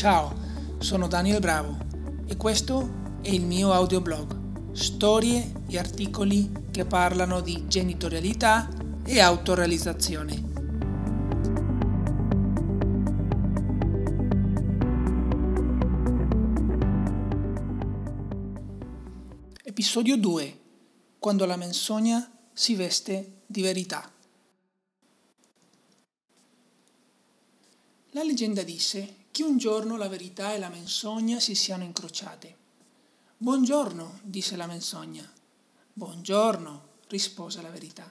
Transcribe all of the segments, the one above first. Ciao, sono Daniel Bravo e questo è il mio audioblog, storie e articoli che parlano di genitorialità e autorealizzazione. Episodio 2. Quando la menzogna si veste di verità. La leggenda disse che un giorno la verità e la menzogna si siano incrociate. «Buongiorno», disse la menzogna. «Buongiorno», rispose la verità.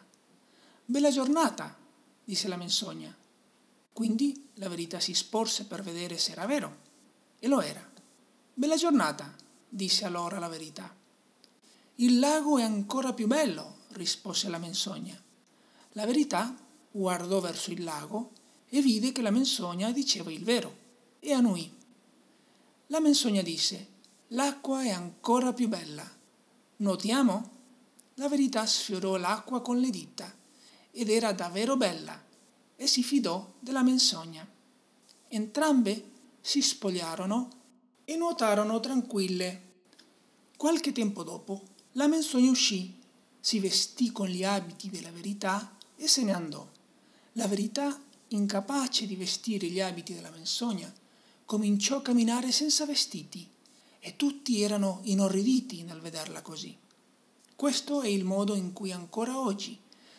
«Bella giornata», disse la menzogna. Quindi la verità si sporse per vedere se era vero. E lo era. «Bella giornata», disse allora la verità. «Il lago è ancora più bello», rispose la menzogna. La verità guardò verso il lago e vide che la menzogna diceva il vero, e annuì. La menzogna disse: «L'acqua è ancora più bella. Nuotiamo?» La verità sfiorò l'acqua con le dita, ed era davvero bella, e si fidò della menzogna. Entrambe si spogliarono e nuotarono tranquille. Qualche tempo dopo, la menzogna uscì, si vestì con gli abiti della verità e se ne andò. La verità, incapace di vestire gli abiti della menzogna, cominciò a camminare senza vestiti e tutti erano inorriditi nel vederla così. Questo è il modo in cui ancora oggi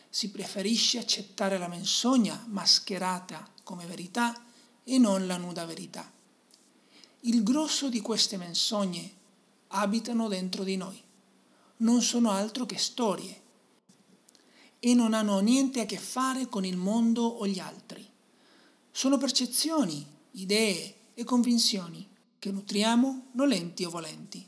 si preferisce accettare la menzogna mascherata come verità e non la nuda verità. Il grosso di queste menzogne abitano dentro di noi, non sono altro che storie e non hanno niente a che fare con il mondo o gli altri. Sono percezioni, idee e convinzioni che nutriamo nolenti o volenti.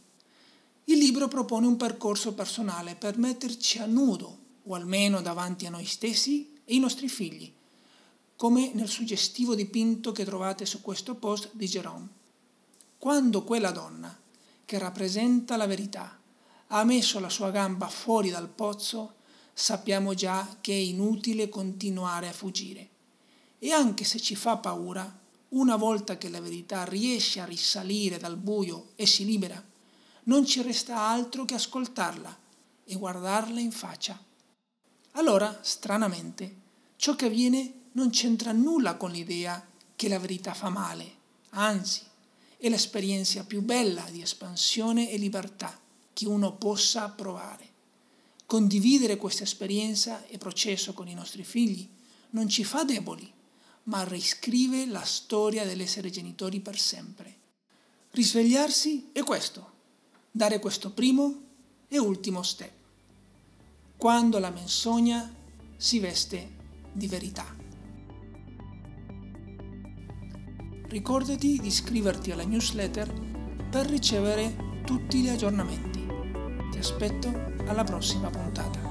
Il libro propone un percorso personale per metterci a nudo, o almeno davanti a noi stessi e i nostri figli, come nel suggestivo dipinto che trovate su questo post di Jerome. Quando quella donna, che rappresenta la verità, ha messo la sua gamba fuori dal pozzo, sappiamo già che è inutile continuare a fuggire. E anche se ci fa paura, una volta che la verità riesce a risalire dal buio e si libera, non ci resta altro che ascoltarla e guardarla in faccia. Allora, stranamente, ciò che avviene non c'entra nulla con l'idea che la verità fa male, anzi, è l'esperienza più bella di espansione e libertà che uno possa provare. Condividere questa esperienza e processo con i nostri figli non ci fa deboli, ma riscrive la storia dell'essere genitori per sempre. Risvegliarsi è questo, dare questo primo e ultimo step. Quando la menzogna si veste di verità. Ricordati di iscriverti alla newsletter per ricevere tutti gli aggiornamenti. Ti aspetto alla prossima puntata.